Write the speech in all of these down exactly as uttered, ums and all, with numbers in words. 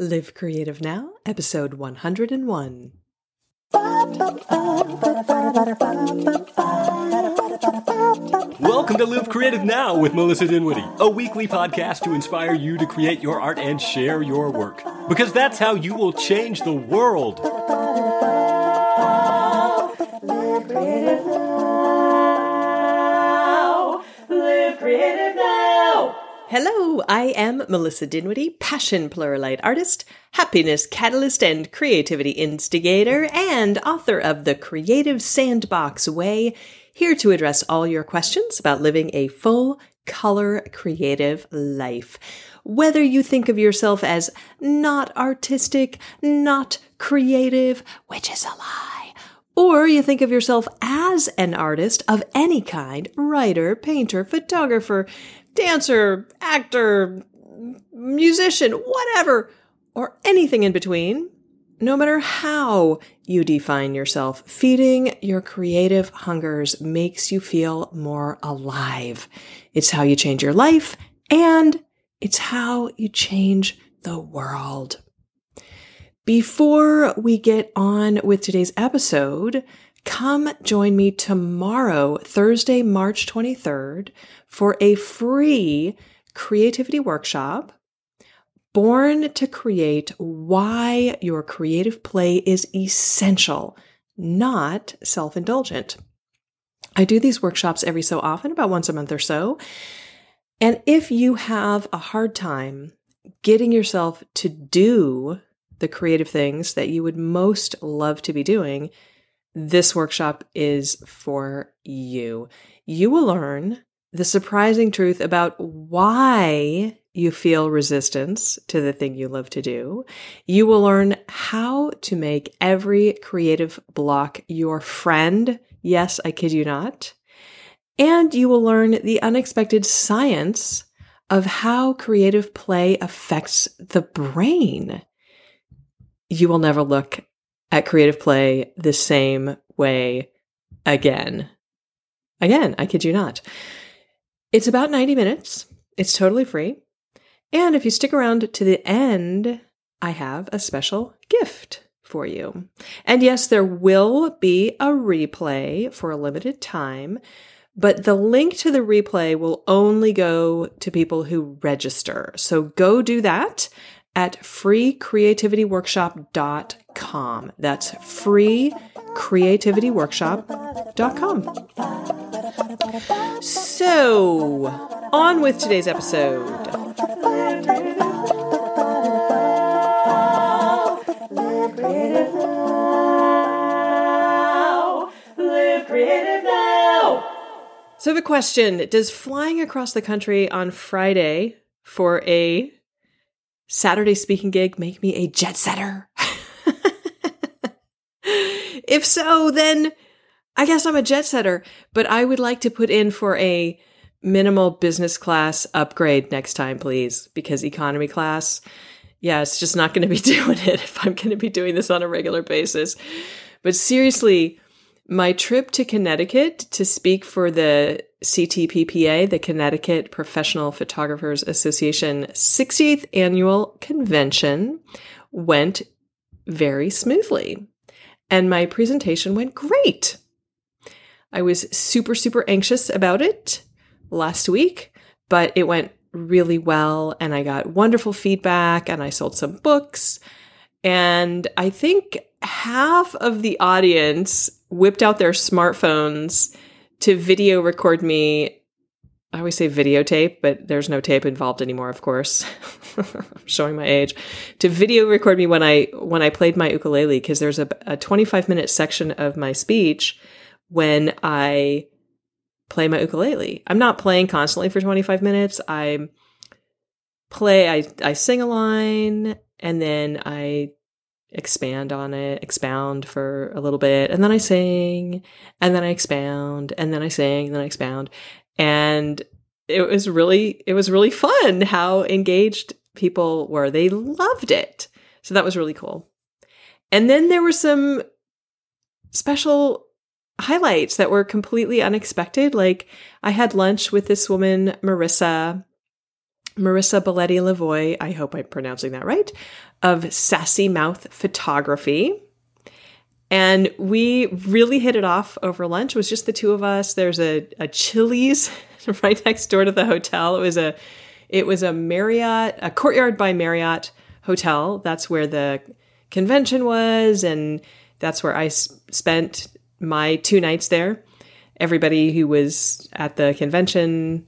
Live Creative Now, episode one hundred and one. Welcome to Live Creative Now with Melissa Dinwiddie, a weekly podcast to inspire you to create your art and share your work, because that's how you will change the world. Live Creative Now. Live Creative Now. Hello, I am Melissa Dinwiddie, passion pluralite artist, happiness catalyst and creativity instigator, and author of The Creative Sandbox Way, here to address all your questions about living a full-color creative life. Whether you think of yourself as not artistic, not creative, which is a lie, or you think of yourself as an artist of any kind, writer, painter, photographer, dancer, actor, musician, whatever, or anything in between, no matter how you define yourself, feeding your creative hungers makes you feel more alive. It's how you change your life, and it's how you change the world. Before we get on with today's episode, come join me tomorrow, Thursday, March twenty-third, for a free creativity workshop, Born to Create: Why Your Creative Play is Essential, Not Self-Indulgent. I do these workshops every so often, about once a month or so. And if you have a hard time getting yourself to do the creative things that you would most love to be doing, this workshop is for you. You will learn the surprising truth about why you feel resistance to the thing you love to do. You will learn how to make every creative block your friend. Yes, I kid you not. And you will learn the unexpected science of how creative play affects the brain. You will never look at creative play the same way again. Again, I kid you not. It's about ninety minutes. It's totally free. And if you stick around to the end, I have a special gift for you. And yes, there will be a replay for a limited time, but the link to the replay will only go to people who register. So go do that at free creativity workshop dot com. That's free creativity workshop dot com. So, on with today's episode. Live Creative Now. Live Creative Now. So, I have a question. Does flying across the country on Friday for a Saturday speaking gig make me a jet setter? If so, then I guess I'm a jet setter, but I would like to put in for a minimal business class upgrade next time, please, because economy class, yeah, it's just not going to be doing it if I'm going to be doing this on a regular basis. But seriously, my trip to Connecticut to speak for the C T P P A, the Connecticut Professional Photographers Association sixtieth Annual Convention, went very smoothly. And my presentation went great. I was super, super anxious about it last week, but it went really well. And I got wonderful feedback and I sold some books. And I think half of the audience whipped out their smartphones to video record me. I always say videotape, but there's no tape involved anymore, of course. I'm showing my age. To video record me when I when I played my ukulele, because there's a, a twenty-five minute section of my speech when I play my ukulele. I'm not playing constantly for twenty-five minutes. I play, I, I sing a line, and then I expand on it, expound for a little bit, and then I sing, and then I expound, and then I sing, and then I expound. And it was really, it was really fun how engaged people were. They loved it. So that was really cool. And then there were some special highlights that were completely unexpected. Like I had lunch with this woman, Marissa Marissa Belletti-Lavoy, I hope I'm pronouncing that right, of Sassy Mouth Photography. And we really hit it off over lunch. It was just the two of us. There's a, a Chili's right next door to the hotel. It was a it was a Marriott, a Courtyard by Marriott hotel. That's where the convention was, and that's where I s- spent my two nights there. Everybody who was at the convention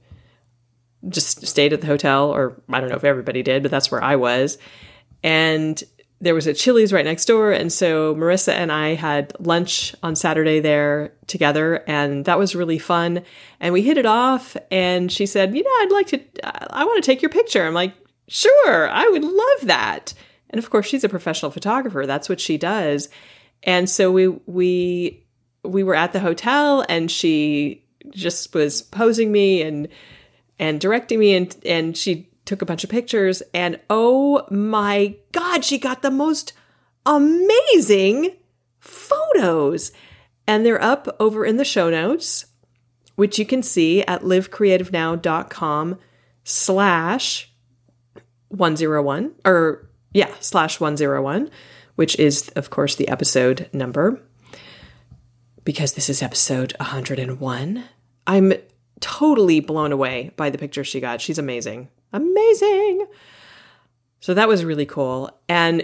just stayed at the hotel, or I don't know if everybody did, but that's where I was. And there was a Chili's right next door. And so Marissa and I had lunch on Saturday there together, and that was really fun. And we hit it off, and she said, you know, I'd like to, I want to take your picture. I'm like, sure, I would love that. And of course, she's a professional photographer. That's what she does. And so we, we, we were at the hotel, and she just was posing me and, and directing me, and, and she took a bunch of pictures, and oh my God, she got the most amazing photos. And they're up over in the show notes, which you can see at livecreativenow.com slash 101 or yeah, slash 101, which is of course the episode number, because this is episode one hundred one. I'm totally blown away by the picture she got. She's amazing. Amazing. So that was really cool and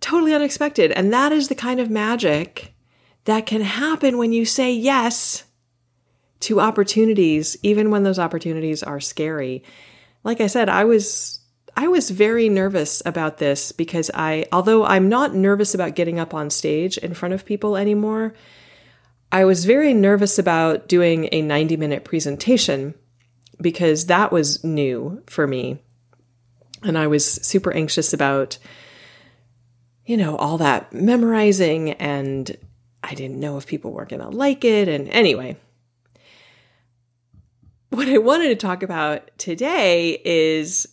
totally unexpected. And that is the kind of magic that can happen when you say yes to opportunities, even when those opportunities are scary. Like I said, I was I was very nervous about this because I, although I'm not nervous about getting up on stage in front of people anymore, I was very nervous about doing a ninety-minute presentation because that was new for me. And I was super anxious about, you know, all that memorizing, and I didn't know if people were going to like it. And anyway, what I wanted to talk about today is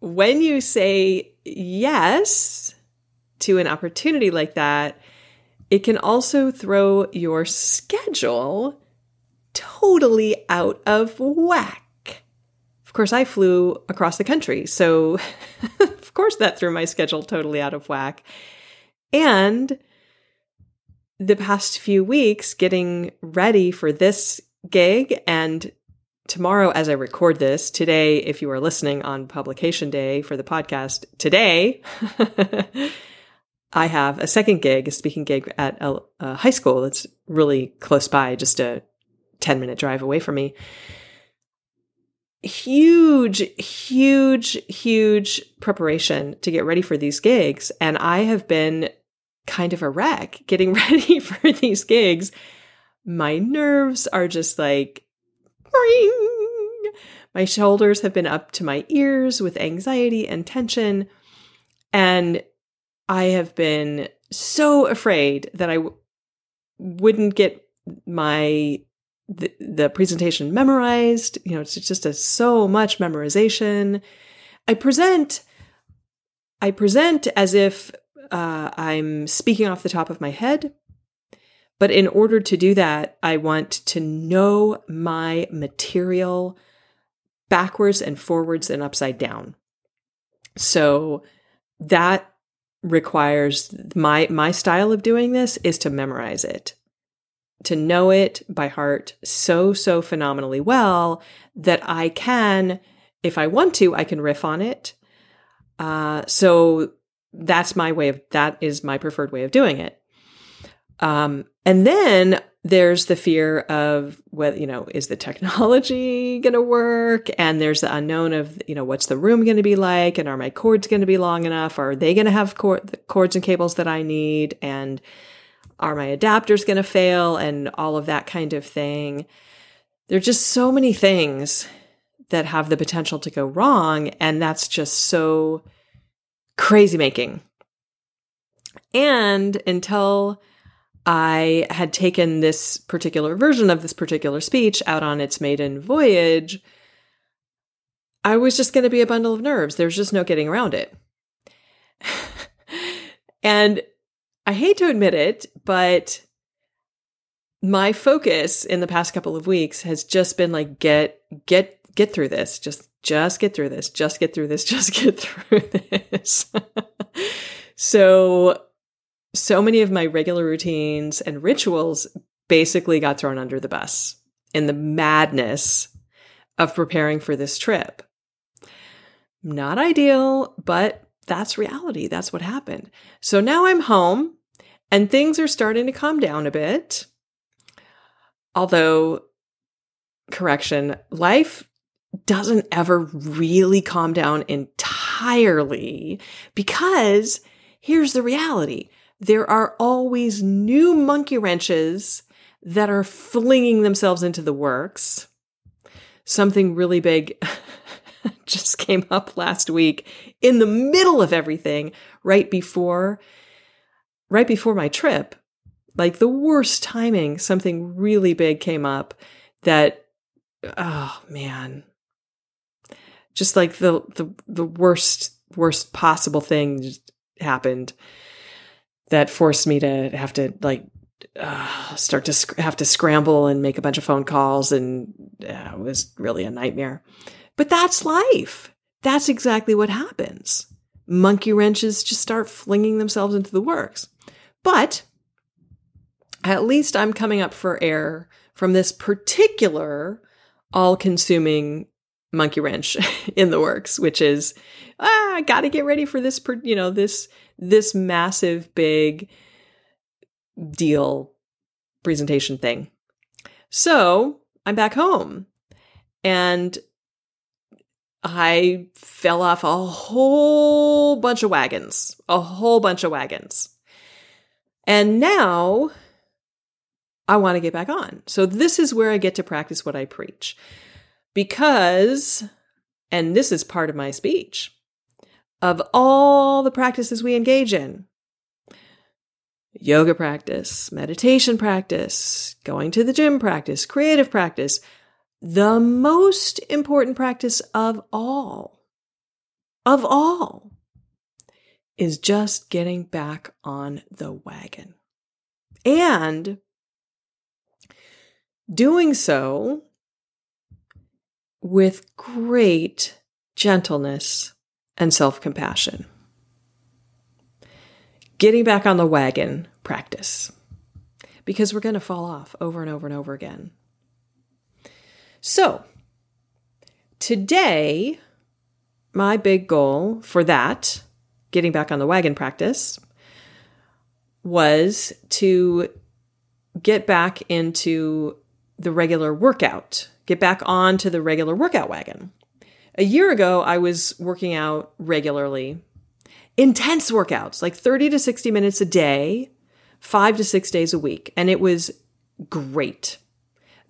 when you say yes to an opportunity like that, it can also throw your schedule totally out of whack. Of course, I flew across the country, so of course that threw my schedule totally out of whack. And the past few weeks getting ready for this gig, and tomorrow as I record this, today, if you are listening on publication day for the podcast today, I have a second gig, a speaking gig at a, a high school that's really close by, just a ten minute drive away from me. Huge, huge, huge preparation to get ready for these gigs. And I have been kind of a wreck getting ready for these gigs. My nerves are just like, ring. My shoulders have been up to my ears with anxiety and tension. And I have been so afraid that I w- wouldn't get my The, the presentation memorized. You know, it's just a, so much memorization. I present, I present as if uh, I'm speaking off the top of my head, but in order to do that, I want to know my material backwards and forwards and upside down. So that requires my my style of doing this is to memorize it, to know it by heart so, so phenomenally well that I can, if I want to, I can riff on it. Uh, so that's my way of, that is my preferred way of doing it. Um, and then there's the fear of whether, you know, is the technology going to work? And there's the unknown of, you know, what's the room going to be like? And are my cords going to be long enough? Are they going to have cord, the cords and cables that I need? And are my adapters going to fail? And all of that kind of thing. There are just so many things that have the potential to go wrong. And that's just so crazy making. And until I had taken this particular version of this particular speech out on its maiden voyage, I was just going to be a bundle of nerves. There's just no getting around it. And I hate to admit it, but my focus in the past couple of weeks has just been like, get, get, get through this. Just Just get through this, just get through this, just get through this. So, so many of my regular routines and rituals basically got thrown under the bus in the madness of preparing for this trip. Not ideal, but that's reality. That's what happened. So now I'm home and things are starting to calm down a bit. Although, correction, life doesn't ever really calm down entirely, because here's the reality. There are always new monkey wrenches that are flinging themselves into the works. Something really big just came up last week in the middle of everything, right before, right before my trip. Like the worst timing, something really big came up that, oh man, just like the, the, the worst, worst possible thing just happened that forced me to have to like uh, start to sc- have to scramble and make a bunch of phone calls. And uh, it was really a nightmare, but that's life. That's exactly what happens. Monkey wrenches just start flinging themselves into the works. But at least I'm coming up for air from this particular all-consuming monkey wrench in the works, which is, ah, I got to get ready for this, you know, this, this massive, big deal presentation thing. So I'm back home and I fell off a whole bunch of wagons, a whole bunch of wagons. And now I want to get back on. So this is where I get to practice what I preach, because, and this is part of my speech, of all the practices we engage in, yoga practice, meditation practice, going to the gym practice, creative practice, the most important practice of all, of all, is just getting back on the wagon. And doing so with great gentleness and self-compassion. Getting back on the wagon practice, because we're going to fall off over and over and over again. So today, my big goal for that, getting back on the wagon practice, was to get back into the regular workout, get back onto the regular workout wagon. A year ago, I was working out regularly, intense workouts, like thirty to sixty minutes a day, five to six days a week. And it was great.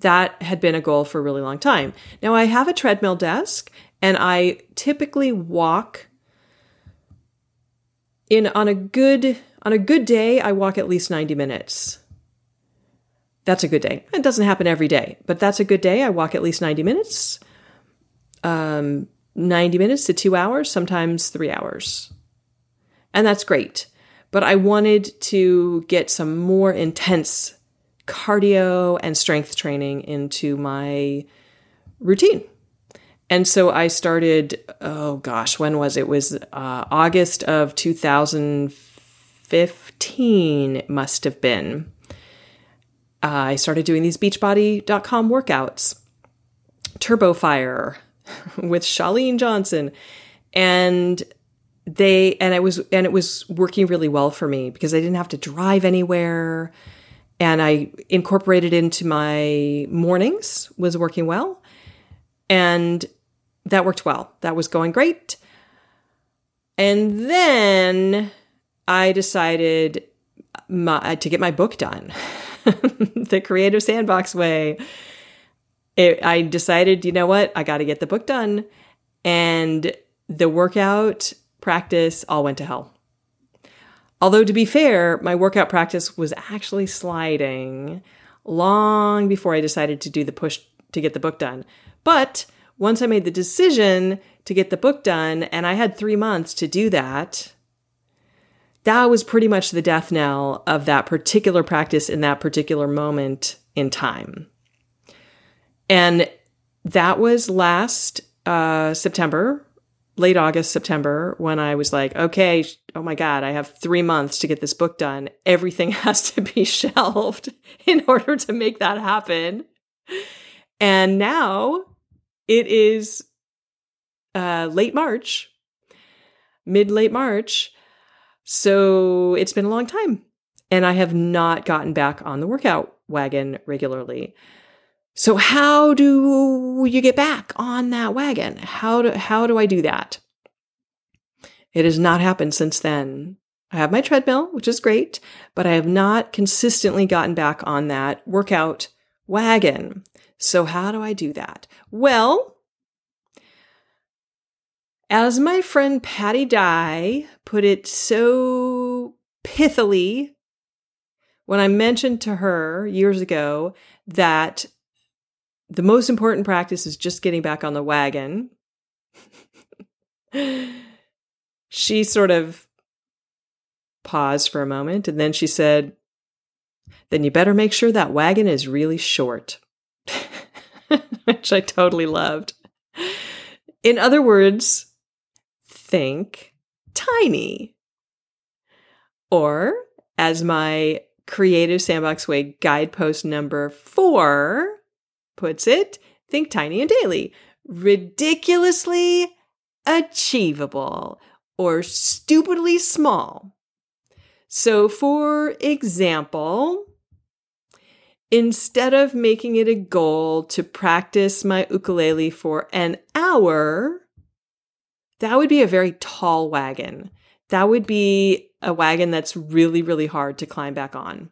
That had been a goal for a really long time. Now I have a treadmill desk and I typically walk in on a good, on a good day. I walk at least ninety minutes. That's a good day. It doesn't happen every day, but that's a good day. I walk at least ninety minutes, um, ninety minutes to two hours, sometimes three hours. And that's great. But I wanted to get some more intense cardio and strength training into my routine. And so I started, oh gosh, when was it? It was uh, August of two thousand fifteen must have been. Uh, I started doing these Beachbody dot com workouts, Turbo Fire with Shaleen Johnson, and they and I was and it was working really well for me because I didn't have to drive anywhere, and I incorporated into my mornings was working well, and that worked well. That was going great, and then I decided my, to get my book done. The Creative Sandbox Way. It, I decided, you know what? I got to get the book done. And the workout practice all went to hell. Although, to be fair, my workout practice was actually sliding long before I decided to do the push to get the book done. But once I made the decision to get the book done, and I had three months to do that, that was pretty much the death knell of that particular practice in that particular moment in time. And that was last uh, September, late August, September, when I was like, okay, oh my God, I have three months to get this book done. Everything has to be shelved in order to make that happen. And now it is uh, late March, mid-late March. So it's been a long time. And I have not gotten back on the workout wagon regularly. So how do you get back on that wagon? How do, how do I do that? It has not happened since then. I have my treadmill, which is great, but I have not consistently gotten back on that workout wagon. So how do I do that? Well, as my friend Patty Dye put it so pithily when I mentioned to her years ago that the most important practice is just getting back on the wagon. She sort of paused for a moment, and then she said, then you better make sure that wagon is really short, which I totally loved. In other words, think tiny. Or, as my Creative Sandbox Way guidepost number four puts it, think tiny and daily, ridiculously achievable, or stupidly small. So for example, instead of making it a goal to practice my ukulele for an hour, that would be a very tall wagon. That would be a wagon that's really, really hard to climb back on.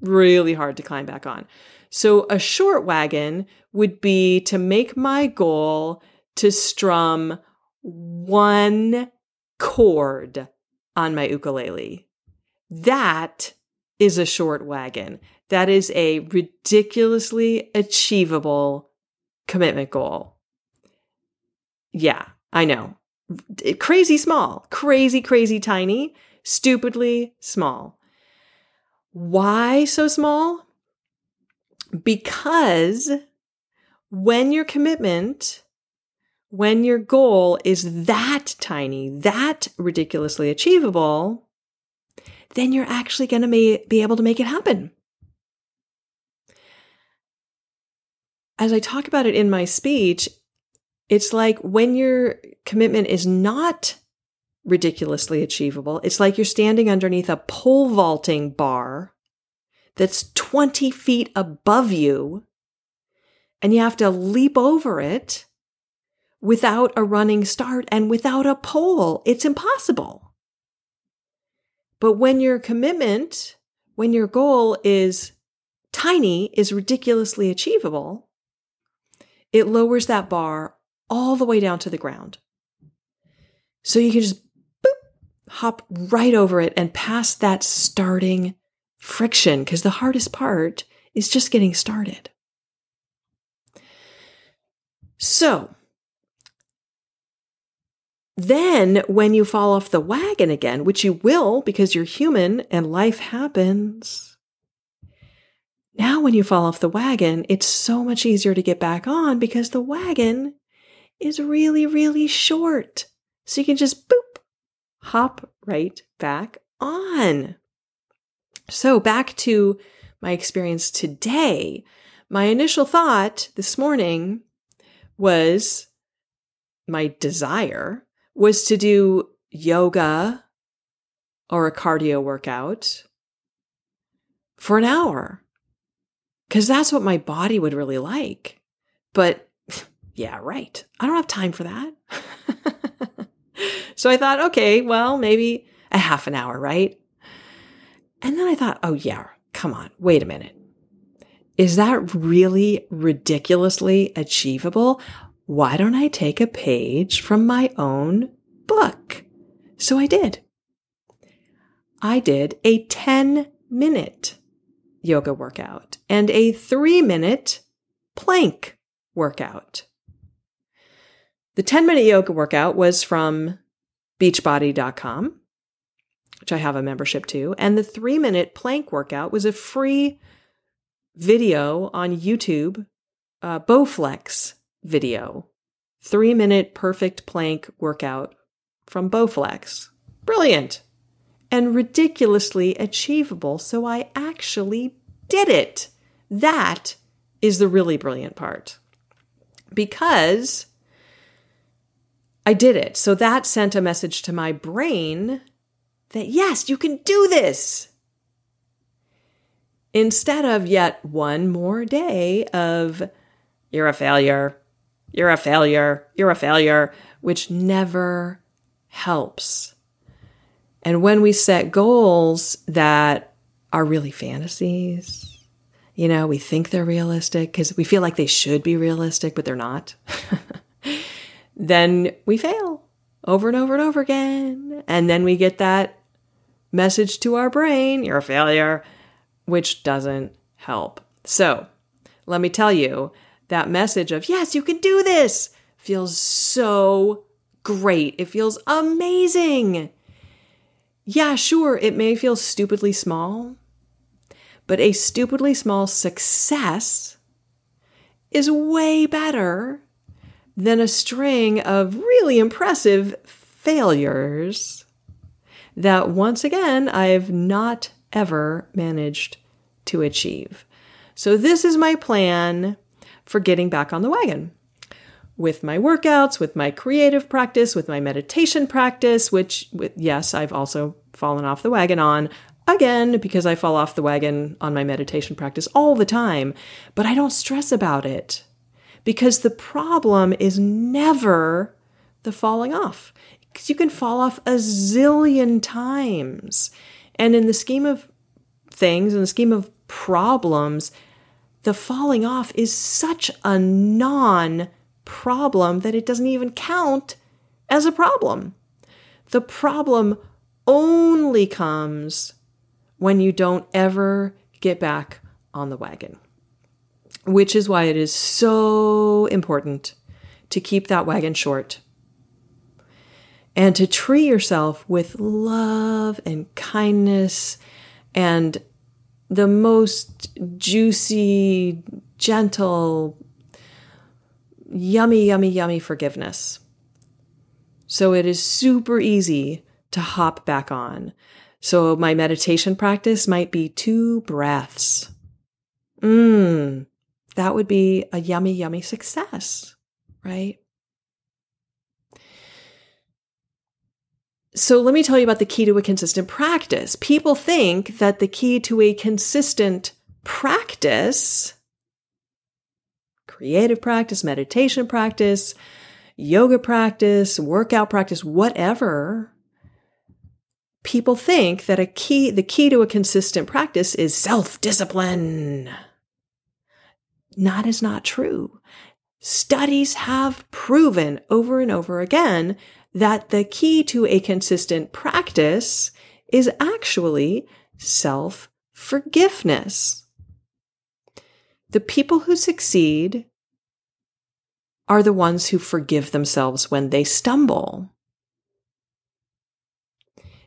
Really hard to climb back on. So a short wagon would be to make my goal to strum one chord on my ukulele. That is a short wagon. That is a ridiculously achievable commitment goal. Yeah, I know. Crazy small. Crazy, crazy tiny. Stupidly small. Why so small? Because when your commitment, when your goal is that tiny, that ridiculously achievable, then you're actually going to be able to make it happen. As I talk about it in my speech, it's like when your commitment is not ridiculously achievable, it's like you're standing underneath a pole vaulting bar that's twenty feet above you, and you have to leap over it without a running start and without a pole. It's impossible. But when your commitment, when your goal is tiny, is ridiculously achievable, it lowers that bar all the way down to the ground. So you can just boop, hop right over it and past that starting friction, because the hardest part is just getting started. So then when you fall off the wagon again, which you will because you're human and life happens, now when you fall off the wagon, it's so much easier to get back on because the wagon is really, really short. So you can just boop, hop right back on. So back to my experience today. My initial thought this morning was, my desire was to do yoga or a cardio workout for an hour. Because that's what my body would really like. But yeah, right. I don't have time for that. So I thought, okay, well, maybe a half an hour, right? And then I thought, oh yeah, come on, wait a minute. Is that really ridiculously achievable? Why don't I take a page from my own book? So I did. I did a ten minute yoga workout and a three minute plank workout. The ten minute yoga workout was from Beachbody dot com, which I have a membership to. And the three minute plank workout was a free video on YouTube, uh, Bowflex video three-minute perfect plank workout from Bowflex. Brilliant! And ridiculously achievable, so I actually did it. That is the really brilliant part. Because I did it. So that sent a message to my brain that, yes, you can do this. Instead of yet one more day of, you're a failure, you're a failure, you're a failure, which never helps. And when we set goals that are really fantasies, you know, we think they're realistic because we feel like they should be realistic, but they're not, then we fail over and over and over again. And then we get that message to our brain, you're a failure, which doesn't help. So let me tell you, that message of, yes, you can do this, feels so great. It feels amazing. Yeah, sure, it may feel stupidly small, but a stupidly small success is way better than a string of really impressive failures that, once again, I've not ever managed to achieve. So this is my plan for getting back on the wagon. With my workouts, with my creative practice, with my meditation practice, which, with, yes, I've also fallen off the wagon on again because I fall off the wagon on my meditation practice all the time. But I don't stress about it because the problem is never the falling off. Because you can fall off a zillion times. And in the scheme of things, in the scheme of problems, the falling off is such a non problem that it doesn't even count as a problem. The problem only comes when you don't ever get back on the wagon, which is why it is so important to keep that wagon short and to treat yourself with love and kindness and the most juicy, gentle, yummy, yummy, yummy forgiveness. So it is super easy to hop back on. So my meditation practice might be two breaths. Mmm, that would be a yummy, yummy success, right? So let me tell you about the key to a consistent practice. People think that the key to a consistent practice, creative practice, meditation practice, yoga practice, workout practice, whatever. People think that a key, the key to a consistent practice is self-discipline. That is not true. Studies have proven over and over again that the key to a consistent practice is actually self-forgiveness. The people who succeed are the ones who forgive themselves when they stumble.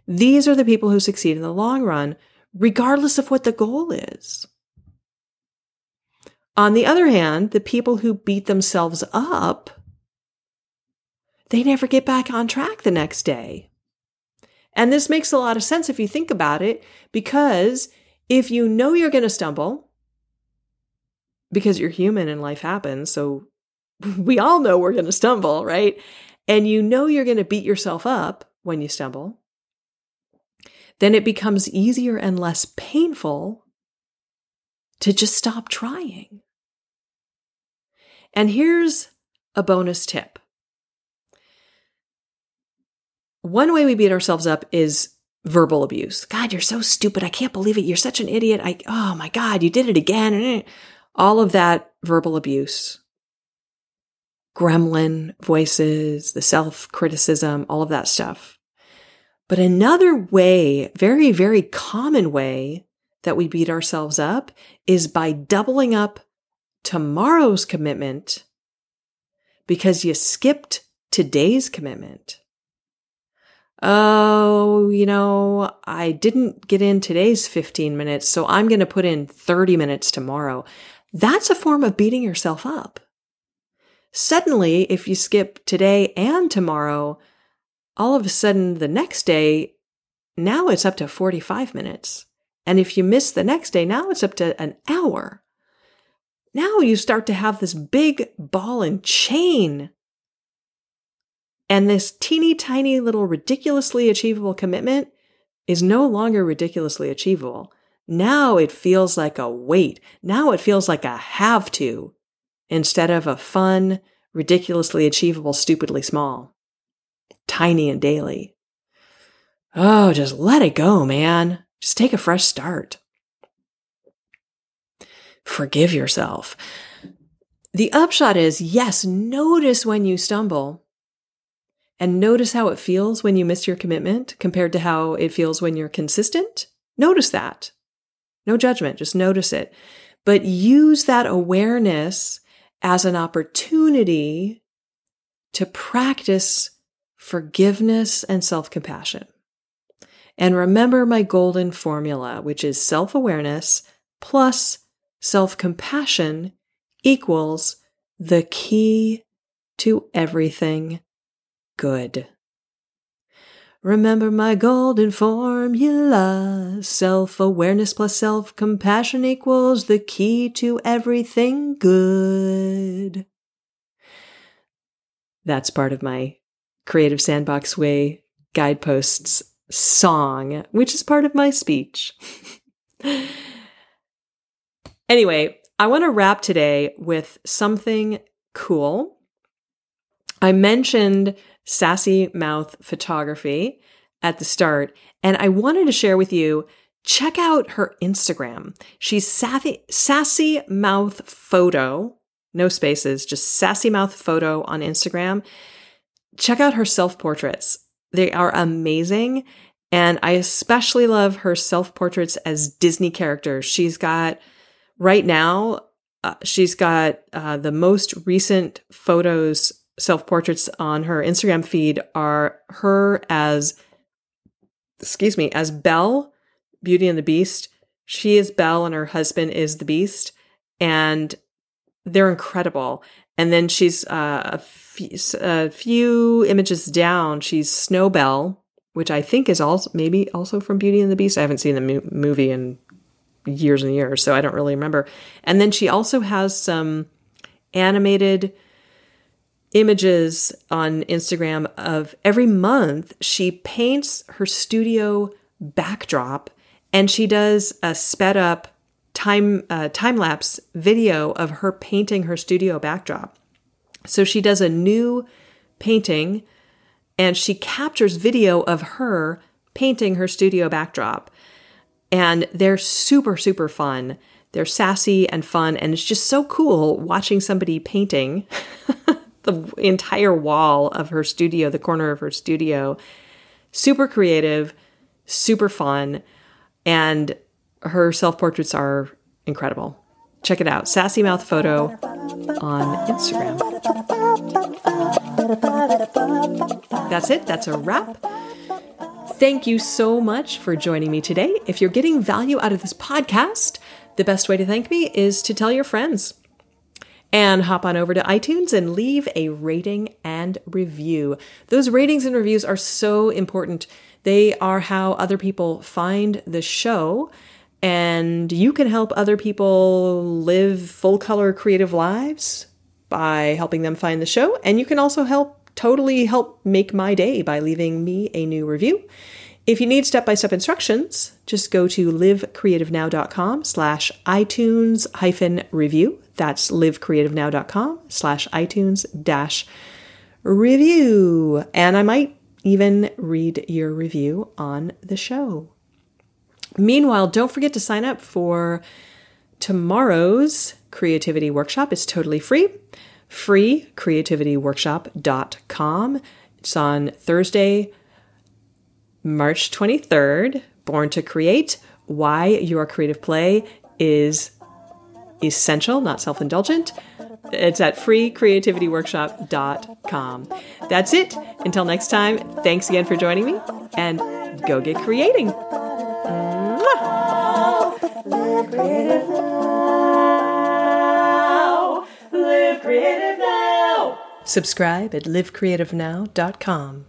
These are the people who succeed in the long run, regardless of what the goal is. On the other hand, the people who beat themselves up, they never get back on track the next day. And this makes a lot of sense if you think about it, because if you know you're going to stumble, because you're human and life happens, so we all know we're going to stumble, right? And you know you're going to beat yourself up when you stumble, then it becomes easier and less painful to just stop trying. And here's a bonus tip. One way we beat ourselves up is verbal abuse. God, you're so stupid. I can't believe it. You're such an idiot. I, oh my God, you did it again. All of that verbal abuse, gremlin voices, the self-criticism, all of that stuff. But another way, very, very common way that we beat ourselves up is by doubling up tomorrow's commitment because you skipped today's commitment. Oh, you know, I didn't get in today's fifteen minutes, so I'm going to put in thirty minutes tomorrow. That's a form of beating yourself up. Suddenly, if you skip today and tomorrow, all of a sudden the next day, now it's up to forty-five minutes. And if you miss the next day, now it's up to an hour. Now you start to have this big ball and chain. And this teeny tiny little ridiculously achievable commitment is no longer ridiculously achievable. Now it feels like a weight. Now it feels like a have to instead of a fun, ridiculously achievable, stupidly small, tiny and daily. Oh, just let it go, man. Just take a fresh start. Forgive yourself. The upshot is, yes, notice when you stumble and notice how it feels when you miss your commitment compared to how it feels when you're consistent. Notice that. No judgment, just notice it. But use that awareness as an opportunity to practice forgiveness and self-compassion. And remember my golden formula, which is self-awareness plus self-compassion equals the key to everything good. Remember my golden formula. Self-awareness plus self-compassion equals the key to everything good. That's part of my Creative Sandbox Way Guideposts song, which is part of my speech. Anyway, I want to wrap today with something cool. I mentioned sassy mouth photography at the start, and I wanted to share with you, check out her Instagram. She's sassy, sassy mouth photo, no spaces, just sassy mouth photo on Instagram. Check out her self-portraits. They are amazing. And I especially love her self-portraits as Disney characters. She's got Right now, uh, she's got uh, the most recent photos, self-portraits on her Instagram feed are her as, excuse me, as Belle, Beauty and the Beast. She is Belle and her husband is the Beast. And they're incredible. And then she's uh, a, f- a few images down. She's Snow Belle, which I think is also maybe also from Beauty and the Beast. I haven't seen the mo- movie in years and years, so I don't really remember. And then she also has some animated images on Instagram of every month she paints her studio backdrop, and she does a sped up time uh, time lapse video of her painting her studio backdrop. So she does a new painting and she captures video of her painting her studio backdrop. And they're super, super fun. They're sassy and fun. And it's just so cool watching somebody painting the entire wall of her studio, the corner of her studio. Super creative, super fun. And her self-portraits are incredible. Check it out. Sassy Mouth Photo on Instagram. That's it. That's a wrap. Thank you so much for joining me today. If you're getting value out of this podcast, the best way to thank me is to tell your friends. And hop on over to iTunes and leave a rating and review. Those ratings and reviews are so important. They are how other people find the show, and you can help other people live full-color creative lives by helping them find the show, and you can also help Totally help make my day by leaving me a new review. If you need step-by-step instructions, just go to livecreativenow.com slash iTunes hyphen review. That's livecreativenow.com slash iTunes dash review. And I might even read your review on the show. Meanwhile, don't forget to sign up for tomorrow's creativity workshop. It's totally free. Free creativity workshop dot com. It's on Thursday, March twenty-third. Born to Create: Why Your Creative Play is Essential, Not Self-Indulgent. It's at free creativity workshop dot com. That's it. Until next time, thanks again for joining me, and go get creating. Mwah! Creative now! Subscribe at live creative now dot com.